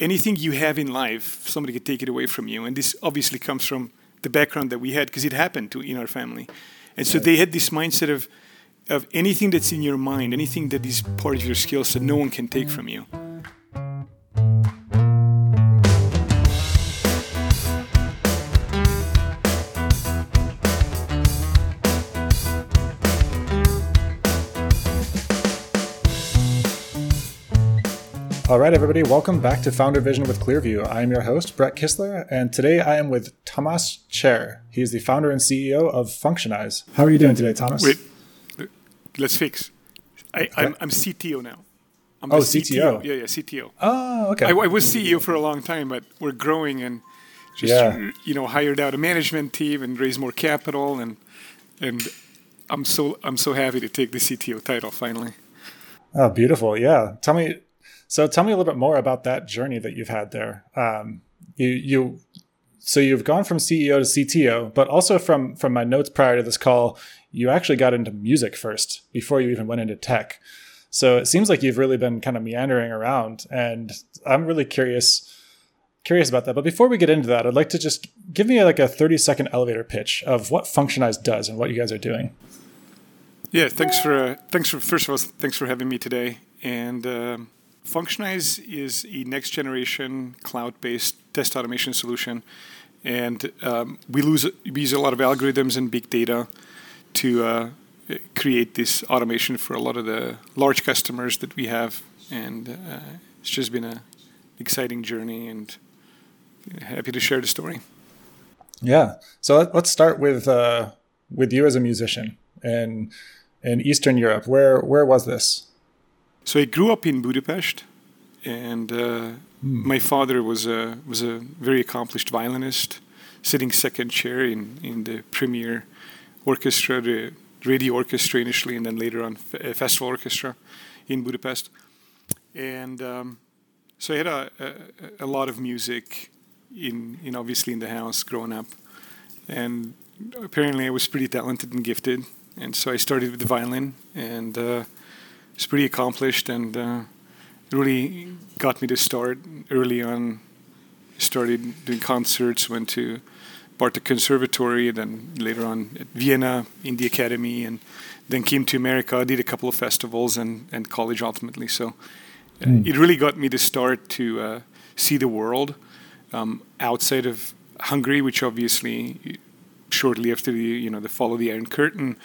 anything you have in life, somebody could take it away from you. And this obviously comes from the background that we had, because it happened in our family. And so they had this mindset of anything that's in your mind, anything that is part of your skills that no one can take from you. All right, everybody, welcome back to Founder Vision with Clearview. I'm your host, Brett Kistler, and today I am with Tomas Cher. He is the founder and CEO of Functionize. How are you doing today, Tomas? Wait, let's fix. I'm CTO now. I'm CTO. Yeah, CTO. Oh, okay. I was CEO for a long time, but we're growing and just, hired out a management team and raised more capital. And I'm so happy to take the CTO title finally. Oh, beautiful. Yeah. Tell me a little bit more about that journey that you've had there. So you've gone from CEO to CTO, but also from my notes prior to this call, you actually got into music first before you even went into tech. So it seems like you've really been kind of meandering around, and I'm really curious about that. But before we get into that, I'd like to just give me like a 30-second elevator pitch of what Functionize does and what you guys are doing. Yeah, thanks for having me today, and. Functionize is a next-generation cloud-based test automation solution, and we use a lot of algorithms and big data to create this automation for a lot of the large customers that we have, and it's just been an exciting journey, and happy to share the story. Yeah, so let's start with you as a musician in Eastern Europe. Where was this? So I grew up in Budapest, and my father was a very accomplished violinist, sitting second chair in the premier orchestra, the radio orchestra initially, and then later on festival orchestra in Budapest. And so I had a lot of music in obviously in the house growing up, and apparently I was pretty talented and gifted, and so I started with the violin and. It's pretty accomplished, and it really got me to start early on. Started doing concerts, went to Bartok Conservatory, then later on at Vienna in the Academy, and then came to America, did a couple of festivals and college ultimately. So it really got me to start to see the world outside of Hungary, which obviously shortly after the fall of the Iron Curtain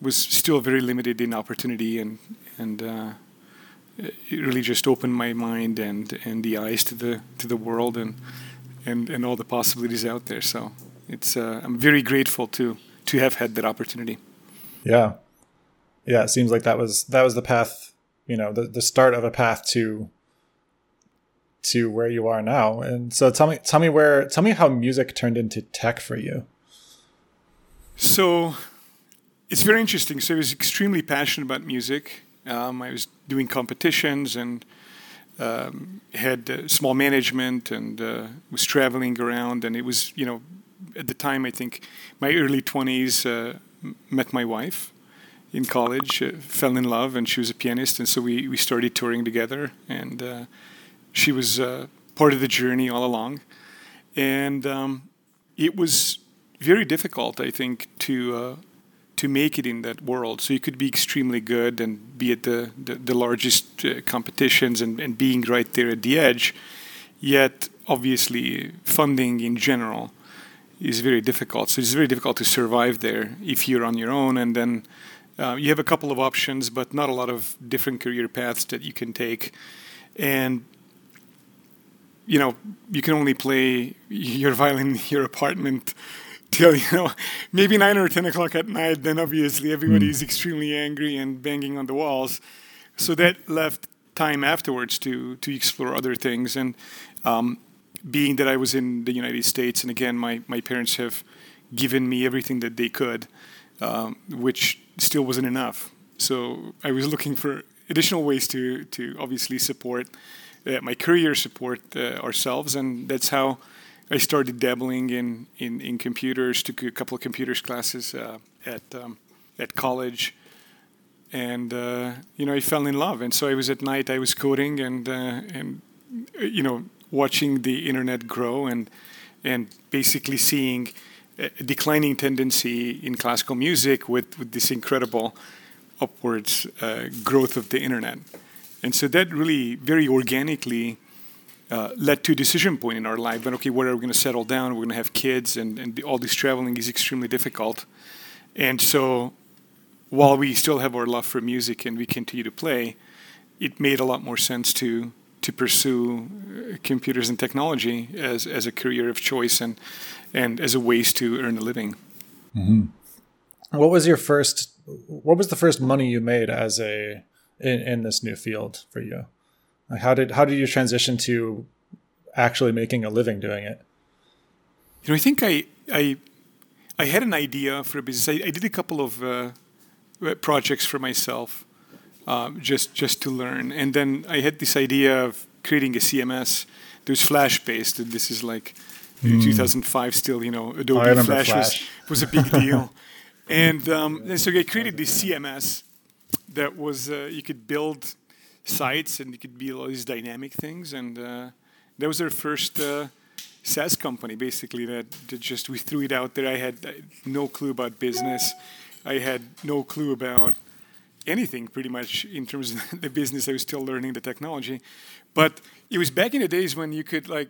was still very limited in opportunity, and it really just opened my mind and the eyes to the world and all the possibilities out there. So it's I'm very grateful to have had that opportunity. Yeah. It seems like that was the path, the start of a path to where you are now. And so tell me how music turned into tech for you. So. It's very interesting. So I was extremely passionate about music. I was doing competitions and had small management and was traveling around. And it was, at the time, I think, my early 20s, met my wife in college, fell in love, and she was a pianist. And so we started touring together. And she was part of the journey all along. And it was very difficult, I think, to make it in that world. So you could be extremely good and be at the largest competitions and being right there at the edge, yet obviously funding in general is very difficult. So it's very difficult to survive there if you're on your own, and then you have a couple of options, but not a lot of different career paths that you can take. And you can only play your violin in your apartment till maybe 9 or 10 o'clock at night. Then obviously everybody's extremely angry and banging on the walls. So that left time afterwards to explore other things. And being that I was in the United States, and again, my parents have given me everything that they could, which still wasn't enough. So I was looking for additional ways to obviously support my career, support ourselves, and that's how I started dabbling in computers, took a couple of computers classes at college, and I fell in love. And so I was at night, I was coding, and watching the internet grow and basically seeing a declining tendency in classical music with this incredible upwards growth of the internet. And so that really very organically led to a decision point in our life. And okay, where are we going to settle down? We're going to have kids, and all this traveling is extremely difficult. And so while we still have our love for music and we continue to play, it made a lot more sense to pursue computers and technology as a career of choice and as a ways to earn a living. Mm-hmm. What was the first money you made as in this new field for you? How did you transition to actually making a living doing it? You know, I think I had an idea for a business. I did a couple of projects for myself just to learn, and then I had this idea of creating a CMS. There's Flash-based, and this is like 2005 still. You know, Adobe Flash was a big deal, and so I created this CMS that was you could build sites and it could be all these dynamic things, and that was our first SaaS company basically that just we threw it out there. I had no clue about business, I had no clue about anything pretty much in terms of the business. I was still learning the technology, but it was back in the days when you could I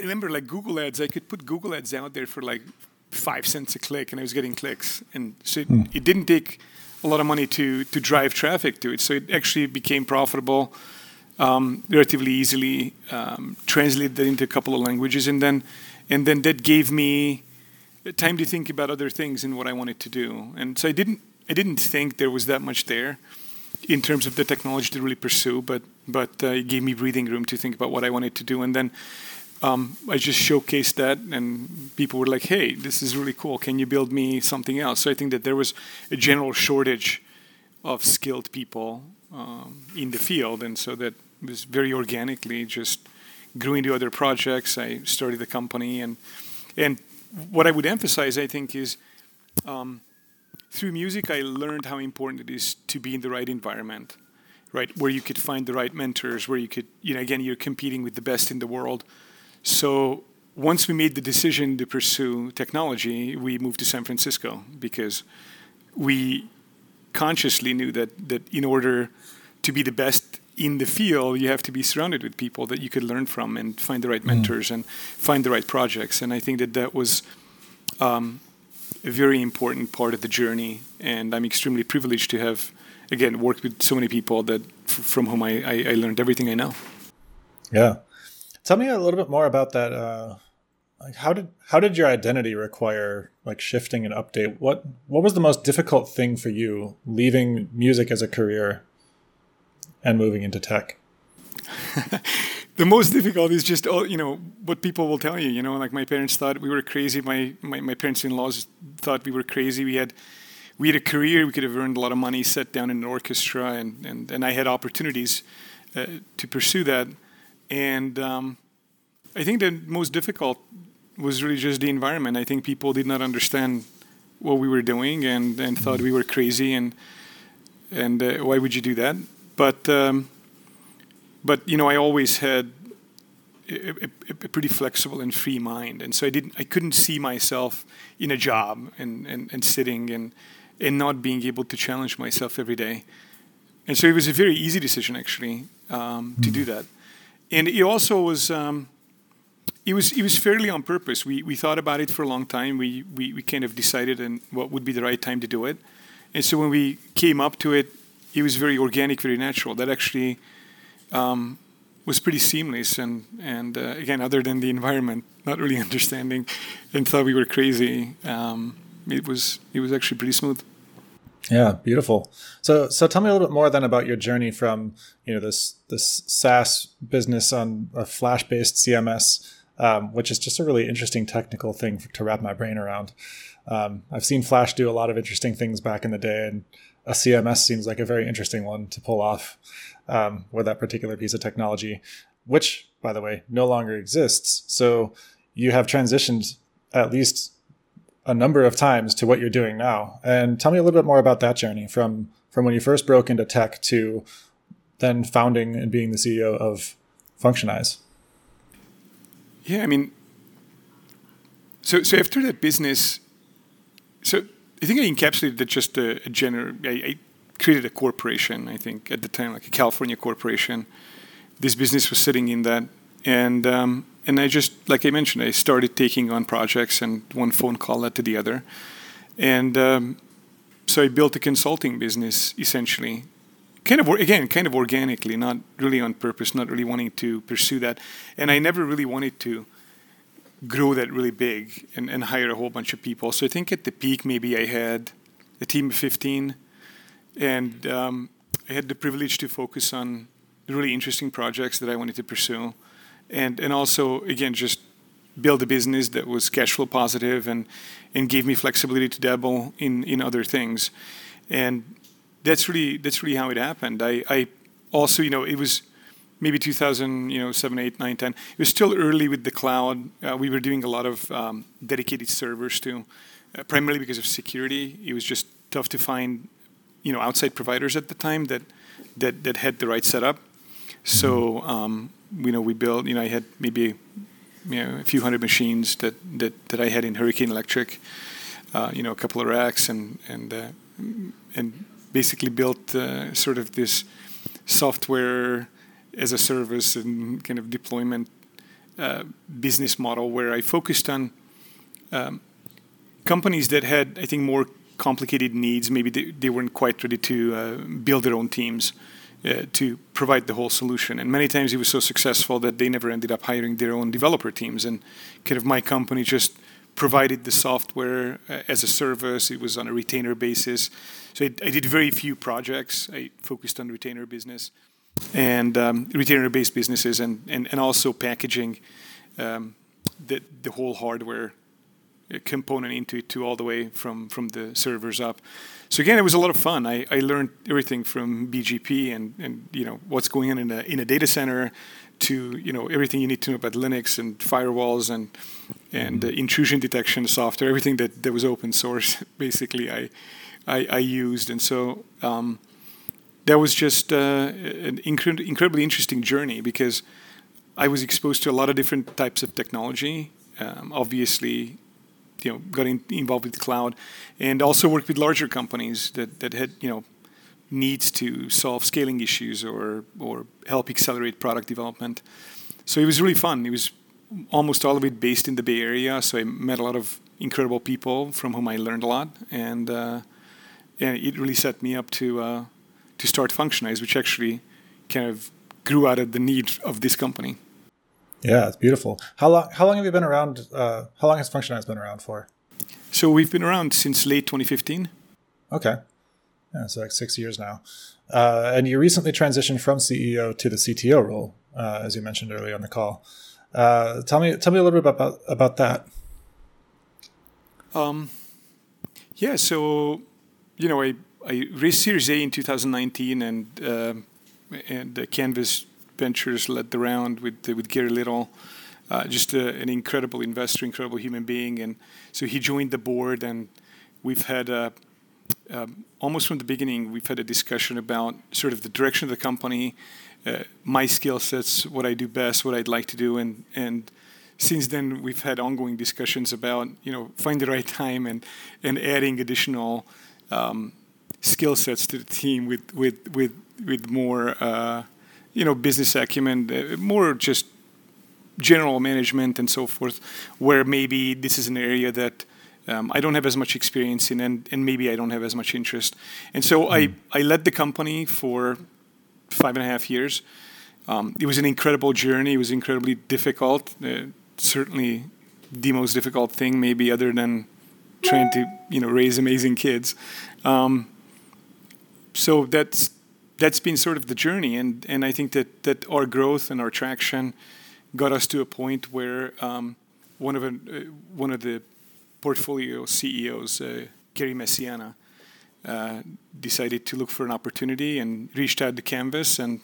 remember Google ads. I could put Google ads out there for like 5 cents a click and I was getting clicks, and so it didn't take a lot of money to drive traffic to it, so it actually became profitable relatively easily. Translated that into a couple of languages, and then that gave me time to think about other things and what I wanted to do. And so I didn't think there was that much there in terms of the technology to really pursue, but it gave me breathing room to think about what I wanted to do. And then I just showcased that, and people were like, hey, this is really cool. Can you build me something else? So I think that there was a general shortage of skilled people in the field, and so that was very organically just grew into other projects. I started the company, and what I would emphasize, I think, is through music I learned how important it is to be in the right environment, right, where you could find the right mentors, where you could, you know, again, you're competing with the best in the world. So once we made the decision to pursue technology, we moved to San Francisco because we consciously knew that in order to be the best in the field, you have to be surrounded with people that you could learn from and find the right mentors and find the right projects. And I think that was a very important part of the journey. And I'm extremely privileged to have, again, worked with so many people that from whom I learned everything I know. Yeah. Tell me a little bit more about that. How did your identity require shifting and update? What was the most difficult thing for you leaving music as a career and moving into tech? The most difficult is just what people will tell you. You know, like my parents thought we were crazy. My parents-in-laws thought we were crazy. We had a career. We could have earned a lot of money, sat down in an orchestra, and I had opportunities to pursue that. And I think the most difficult was really just the environment. I think people did not understand what we were doing and thought we were crazy and why would you do that? But you know, I always had a pretty flexible and free mind, and so I couldn't see myself in a job and sitting and not being able to challenge myself every day. And so it was a very easy decision actually to do that. And it also was, it was fairly on purpose. We thought about it for a long time. We kind of decided on what would be the right time to do it. And so when we came up to it, it was very organic, very natural. That actually was pretty seamless. And again, other than the environment, not really understanding and thought we were crazy, it was actually pretty smooth. Yeah, beautiful. So tell me a little bit more then about your journey from this SaaS business on a Flash-based CMS, which is just a really interesting technical thing to wrap my brain around. I've seen Flash do a lot of interesting things back in the day, and a CMS seems like a very interesting one to pull off with that particular piece of technology, which, by the way, no longer exists. So you have transitioned at least a number of times to what you're doing now. And tell me a little bit more about that journey from when you first broke into tech to then founding and being the CEO of Functionize. Yeah, I mean, so after that business, so I think I encapsulated that just a general, I created a corporation, I think, at the time, like a California corporation. This business was sitting in that. And I just, like I mentioned, I started taking on projects, and one phone call led to the other. And so I built a consulting business, essentially. Kind of organically, not really on purpose, not really wanting to pursue that. And I never really wanted to grow that really big and hire a whole bunch of people. So I think at the peak, maybe I had a team of 15, and I had the privilege to focus on the really interesting projects that I wanted to pursue. And also, again, just build a business that was cash flow positive and gave me flexibility to dabble in other things. And that's really how it happened. I also, it was maybe 2007, 8, 9, 10. It was still early with the cloud. We were doing a lot of dedicated servers too, primarily because of security. It was just tough to find, outside providers at the time that had the right setup. So, we built, I had maybe, a few hundred machines that I had in Hurricane Electric, a couple of racks and basically built sort of this software as a service and kind of deployment business model where I focused on companies that had, I think, more complicated needs. Maybe they weren't quite ready to build their own teams to provide the whole solution. And many times it was so successful that they never ended up hiring their own developer teams. And kind of my company just provided the software as a service. It was on a retainer basis. So I did very few projects. I focused on retainer business and retainer-based businesses and also packaging the whole hardware component into it all the way from the servers up. So again, it was a lot of fun. I learned everything from BGP and what's going on in a data center to everything you need to know about Linux and firewalls and intrusion detection software, everything that was open source basically I used. And so that was just an incredibly interesting journey because I was exposed to a lot of different types of technology. Obviously, got involved with cloud, and also worked with larger companies that had needs to solve scaling issues or help accelerate product development. So it was really fun. It was almost all of it based in the Bay Area. So I met a lot of incredible people from whom I learned a lot, and it really set me up to start Functionize, which actually kind of grew out of the need of this company. Yeah, it's beautiful. How long have you been around? How long has Functionize been around for? So we've been around since late 2015. Okay. Yeah, so like 6 years now. And you recently transitioned from CEO to the CTO role, as you mentioned earlier on the call. Tell me a little bit about that. Yeah, so, I raised Series A in 2019 and Canvas Ventures led the round with Gary Little, just an incredible investor, incredible human being. And so he joined the board, and we've had almost from the beginning, we've had a discussion about sort of the direction of the company, my skill sets, what I do best, what I'd like to do. And since then, we've had ongoing discussions about, find the right time and adding additional skill sets to the team with more... business acumen, more just general management and so forth, where maybe this is an area that I don't have as much experience in and maybe I don't have as much interest. And so I led the company for 5.5 years. It was an incredible journey. It was incredibly difficult, certainly the most difficult thing maybe other than trying to raise amazing kids. So that's been sort of the journey, and I think that our growth and our traction got us to a point where one of the portfolio CEOs, Gary Messina, decided to look for an opportunity and reached out to Canvas, and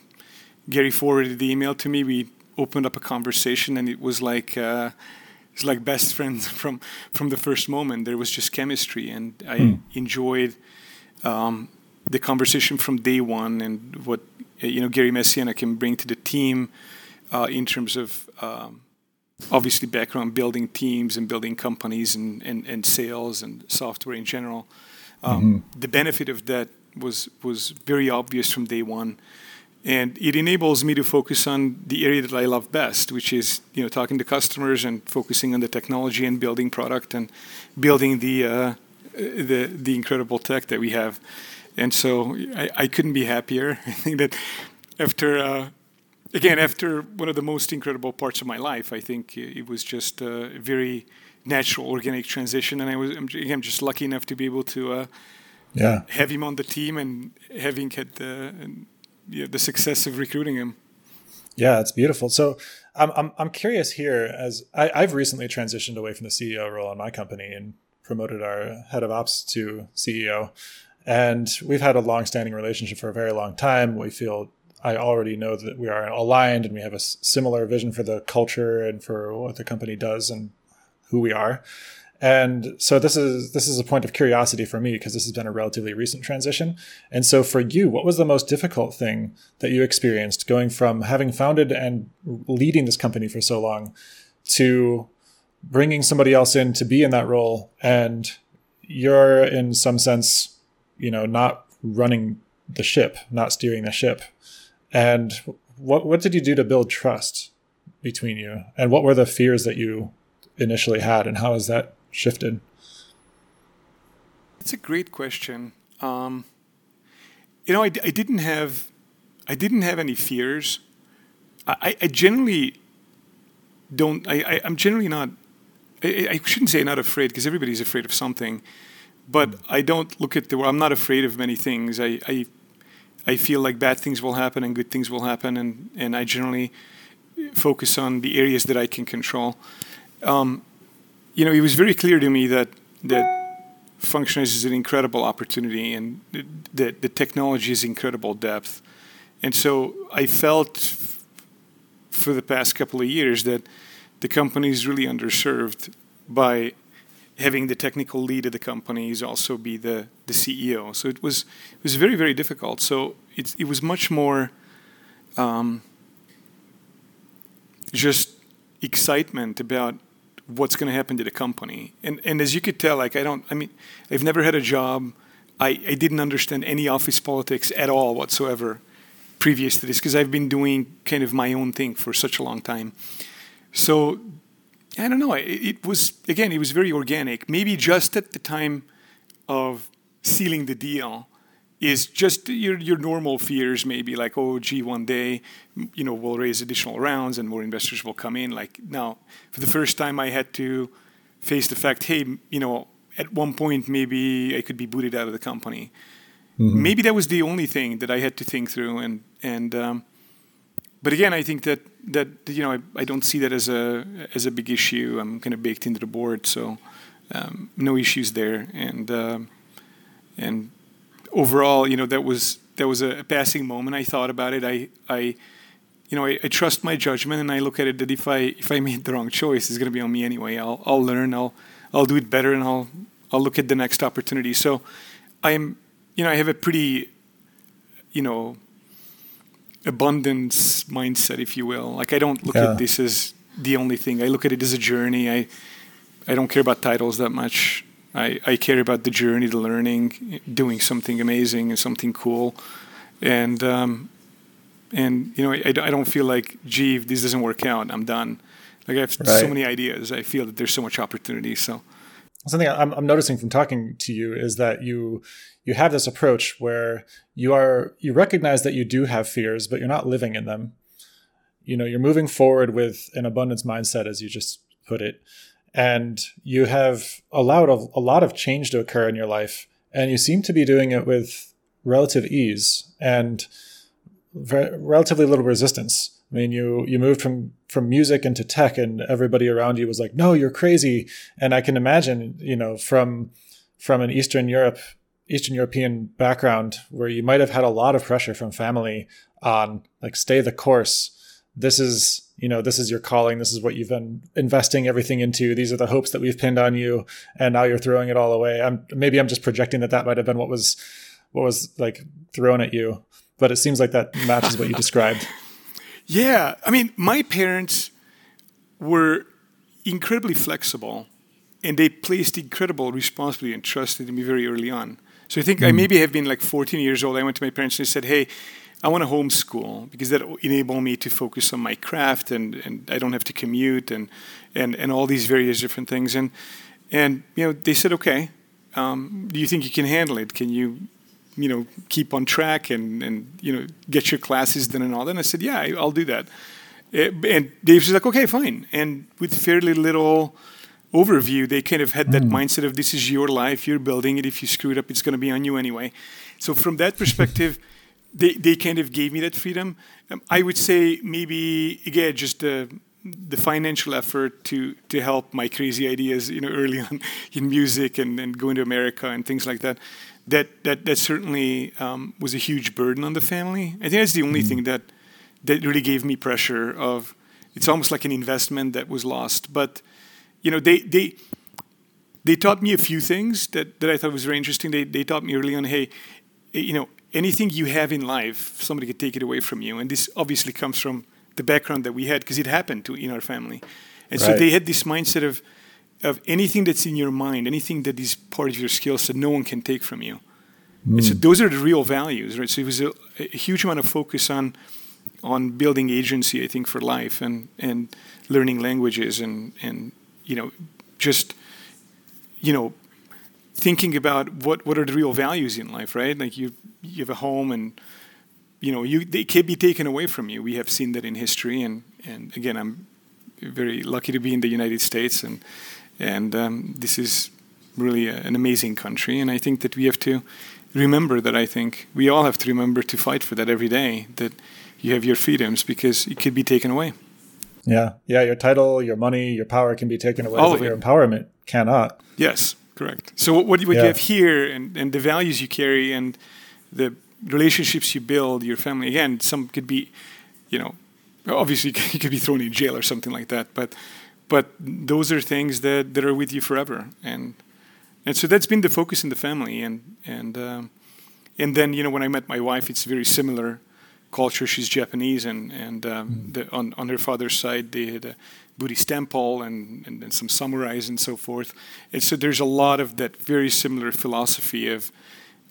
Gary forwarded the email to me. We opened up a conversation, and it was like best friends from the first moment. There was just chemistry, and I enjoyed the conversation from day one and what Gary Messina can bring to the team in terms of obviously background building teams and building companies and sales and software in general. The benefit of that was very obvious from day one. And it enables me to focus on the area that I love best, which is, you know, talking to customers and focusing on the technology and building product and building the incredible tech that we have. And so I couldn't be happier. I think that after one of the most incredible parts of my life, I think it was just a very natural, organic transition. And I'm just lucky enough to be able to have him on the team and having had the success of recruiting him. Yeah, it's beautiful. So I'm curious here, as I've recently transitioned away from the CEO role in my company and promoted our head of ops to CEO. And we've had a long-standing relationship for a very long time. We feel, I already know that we are aligned and we have a similar vision for the culture and for what the company does and who we are. And so this is a point of curiosity for me because this has been a relatively recent transition. And so for you, what was the most difficult thing that you experienced going from having founded and leading this company for so long to bringing somebody else in to be in that role? And you're, in some sense, you know, not running the ship, not steering the ship. And what did you do to build trust between you? And what were the fears that you initially had, and how has that shifted? That's a great question. I didn't have any fears. I shouldn't say not afraid, because everybody's afraid of something, but I'm not afraid of many things. I feel like bad things will happen and good things will happen, and I generally focus on the areas that I can control. It was very clear to me that Functionize is an incredible opportunity, and that the technology is incredible depth. And so I felt for the past couple of years that the company is really underserved by having the technical lead of the company also be the CEO. So it was very, very difficult. So it was much more just excitement about what's going to happen to the company. And as you could tell, I've never had a job. I didn't understand any office politics at all whatsoever previous to this, because I've been doing kind of my own thing for such a long time. So I don't know. It was very organic. Maybe just at the time of sealing the deal is just your normal fears, maybe like, oh, gee, one day, you know, we'll raise additional rounds and more investors will come in. Like now, for the first time, I had to face the fact, hey, you know, at one point, maybe I could be booted out of the company. Mm-hmm. Maybe that was the only thing that I had to think through. But again, I think that you know, I don't see that as a big issue. I'm kind of baked into the board, so no issues there. And overall, you know, that was a passing moment. I thought about it. I trust my judgment, and I look at it that if I made the wrong choice, it's going to be on me anyway. I'll learn. I'll do it better, and I'll look at the next opportunity. So I have a pretty, you know, abundance mindset, if you will. Like I don't look at this as the only thing. I look at it as a journey. I don't care about titles that much. I care about the journey, the learning, doing something amazing and something cool. I don't feel like, gee, if this doesn't work out, I'm done. Like I have so many ideas. I feel that there's so much opportunity. So something I'm noticing from talking to you is that you have this approach where you recognize that you do have fears, but you're not living in them. You know, you're moving forward with an abundance mindset, as you just put it. And you have allowed a lot of change to occur in your life. And you seem to be doing it with relative ease and relatively little resistance. I mean, you moved from music into tech, and everybody around you was like, no, you're crazy. And I can imagine, you know, from an Eastern European background where you might have had a lot of pressure from family on like, stay the course. This is your calling. This is what you've been investing everything into. These are the hopes that we've pinned on you. And now you're throwing it all away. Maybe I'm just projecting that might have been what was like thrown at you. But it seems like that matches what you described. Yeah. I mean, my parents, were incredibly flexible, and they placed incredible responsibility and trust in me very early on. So I think I maybe have been like 14 years old. I went to my parents and I said, hey, I want to homeschool because that enabled me to focus on my craft, and I don't have to commute and all these various different things. And you know, they said, okay, do you think you can handle it? Can you, you know, keep on track and you know, get your classes done and all that? And I said, yeah, I'll do that. And they were just like, okay, fine. And with fairly little overview, they kind of had that mindset of this is your life, you're building it. If you screw it up, it's going to be on you anyway. So from that perspective, they kind of gave me that freedom. I would say maybe, again, just the financial effort to help my crazy ideas, you know, early on in music and going to America and things like that. That certainly was a huge burden on the family. I think that's the only thing that really gave me pressure of, it's almost like an investment that was lost. But, you know, they taught me a few things that I thought was very interesting. They taught me early on, hey, you know, anything you have in life, somebody could take it away from you. And this obviously comes from the background that we had because it happened in our family. And so they had this mindset of anything that's in your mind, anything that is part of your skill set, no one can take from you. And so those are the real values, right? So it was a huge amount of focus on building agency, I think, for life and learning languages and you know, just, you know, thinking about what are the real values in life, right? Like you have a home and, you know, they can't be taken away from you. We have seen that in history. And again, I'm very lucky to be in the United States. And this is really an amazing country. And I think that we have to remember that. I think we all have to remember to fight for that every day, that you have your freedoms because it could be taken away. Yeah, your title, your money, your power can be taken away, but your empowerment cannot. Yes, correct. So what you have here and the values you carry and the relationships you build, your family, again, some could be, you know, obviously you could be thrown in jail or something like that, but those are things that are with you forever. And so that's been the focus in the family. And then, you know, when I met my wife, it's very similar culture. She's Japanese, and on her father's side, they had a Buddhist temple and some samurais and so forth. And so there's a lot of that very similar philosophy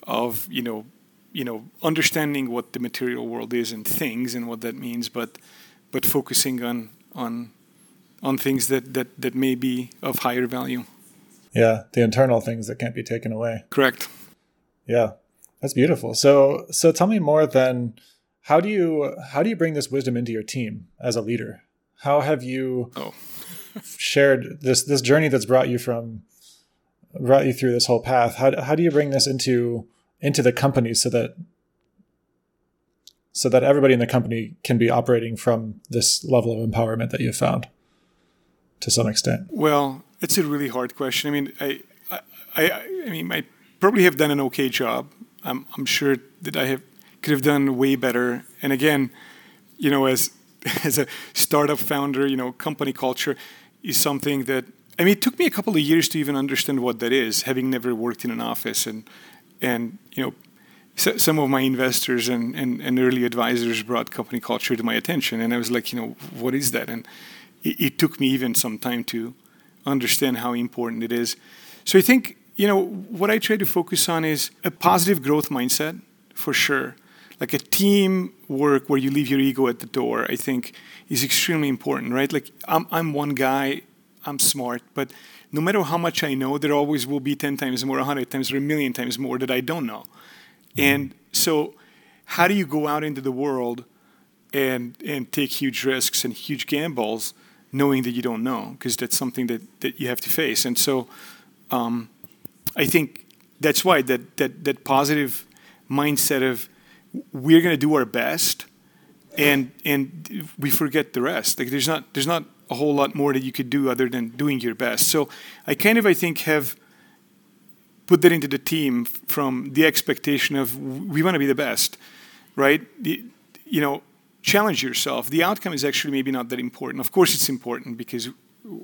of you know understanding what the material world is and things and what that means, but focusing on things that may be of higher value. Yeah, the internal things that can't be taken away. Correct. Yeah, that's beautiful. So tell me more then. How do you bring this wisdom into your team as a leader? How have you shared this journey that's brought you through this whole path? How do you bring this into the company so that everybody in the company can be operating from this level of empowerment that you've found to some extent? Well, it's a really hard question. I mean, I probably have done an okay job. I'm sure that I could have done way better. And again, you know, as a startup founder, you know, company culture is something that, I mean, it took me a couple of years to even understand what that is, having never worked in an office. And you know, some of my investors and early advisors brought company culture to my attention. And I was like, you know, what is that? And it took me even some time to understand how important it is. So I think, you know, what I try to focus on is a positive growth mindset, for sure. Like a team work where you leave your ego at the door, I think, is extremely important, right? Like I'm one guy, I'm smart, but no matter how much I know, there always will be 10 times more, 100 times, or 1,000,000 times more that I don't know. And so how do you go out into the world and take huge risks and huge gambles knowing that you don't know? Because that's something that you have to face. And so I think that's why that positive mindset of we're going to do our best, and we forget the rest. Like there's not a whole lot more that you could do other than doing your best. So I think have put that into the team from the expectation of we want to be the best, right? You know, challenge yourself. The outcome is actually maybe not that important. Of course, it's important because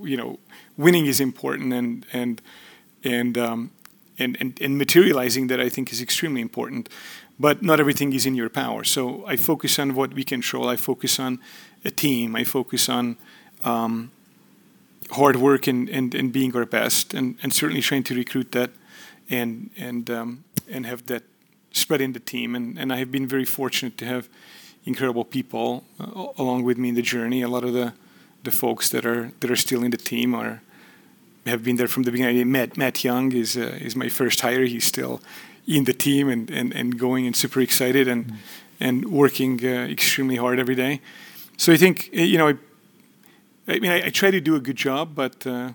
you know winning is important, and materializing that I think is extremely important. But not everything is in your power. So I focus on what we control. I focus on a team. I focus on hard work and being our best, and certainly trying to recruit that and have that spread in the team. And I have been very fortunate to have incredible people along with me in the journey. A lot of the folks that are still in the team have been there from the beginning. Matt Young is my first hire. He's still in the team and going and super excited and working extremely hard every day. So I think, I try to do a good job, but I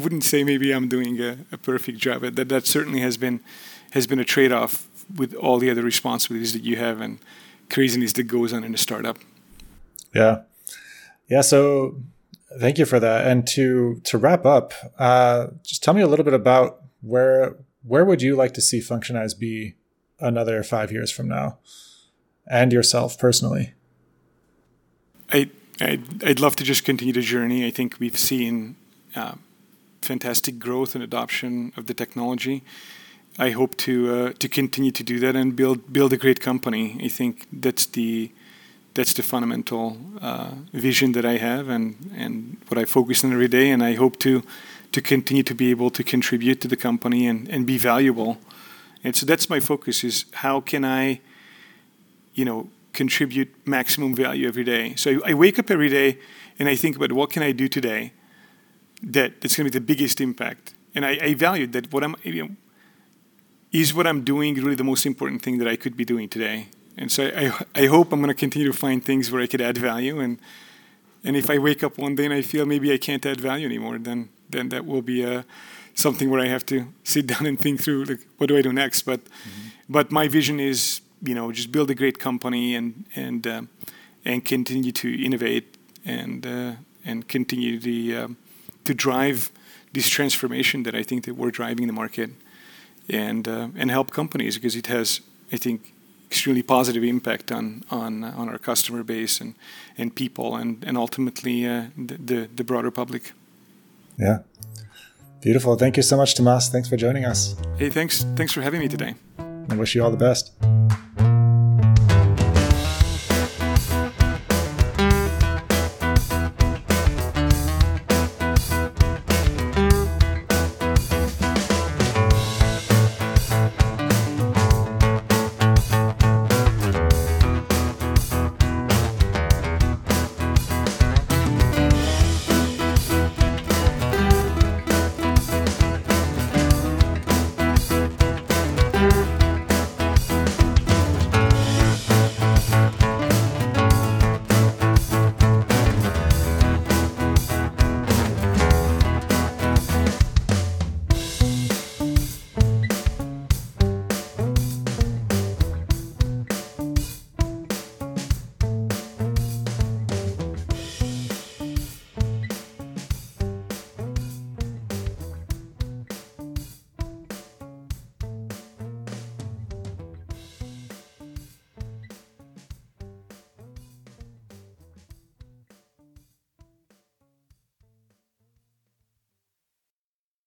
wouldn't say maybe I'm doing a perfect job. That certainly has been a trade-off with all the other responsibilities that you have and craziness that goes on in a startup. Yeah. So thank you for that. And to wrap up, just tell me a little bit about where would you like to see Functionize be another 5 years from now, and yourself personally? I'd love to just continue the journey. I think we've seen fantastic growth and adoption of the technology. I hope to continue to do that and build a great company. I think that's the fundamental vision that I have and what I focus on every day. And I hope to continue to be able to contribute to the company and be valuable. And so that's my focus: is how can I, contribute maximum value every day. So I wake up every day and I think about what can I do today that's going to be the biggest impact. And I value that. Is what I'm doing really the most important thing that I could be doing today? And so I hope I'm going to continue to find things where I could add value. And if I wake up one day and I feel maybe I can't add value anymore, then that will be something where I have to sit down and think through, like, what do I do next? But my vision is, just build a great company and continue to innovate and continue to drive this transformation that I think that we're driving the market and help companies, because it has, I think, extremely positive impact on our customer base and people and ultimately the broader public. Yeah, beautiful. Thank you so much, Tomas. Thanks for joining us. Hey, thanks for having me today. I wish you all the best.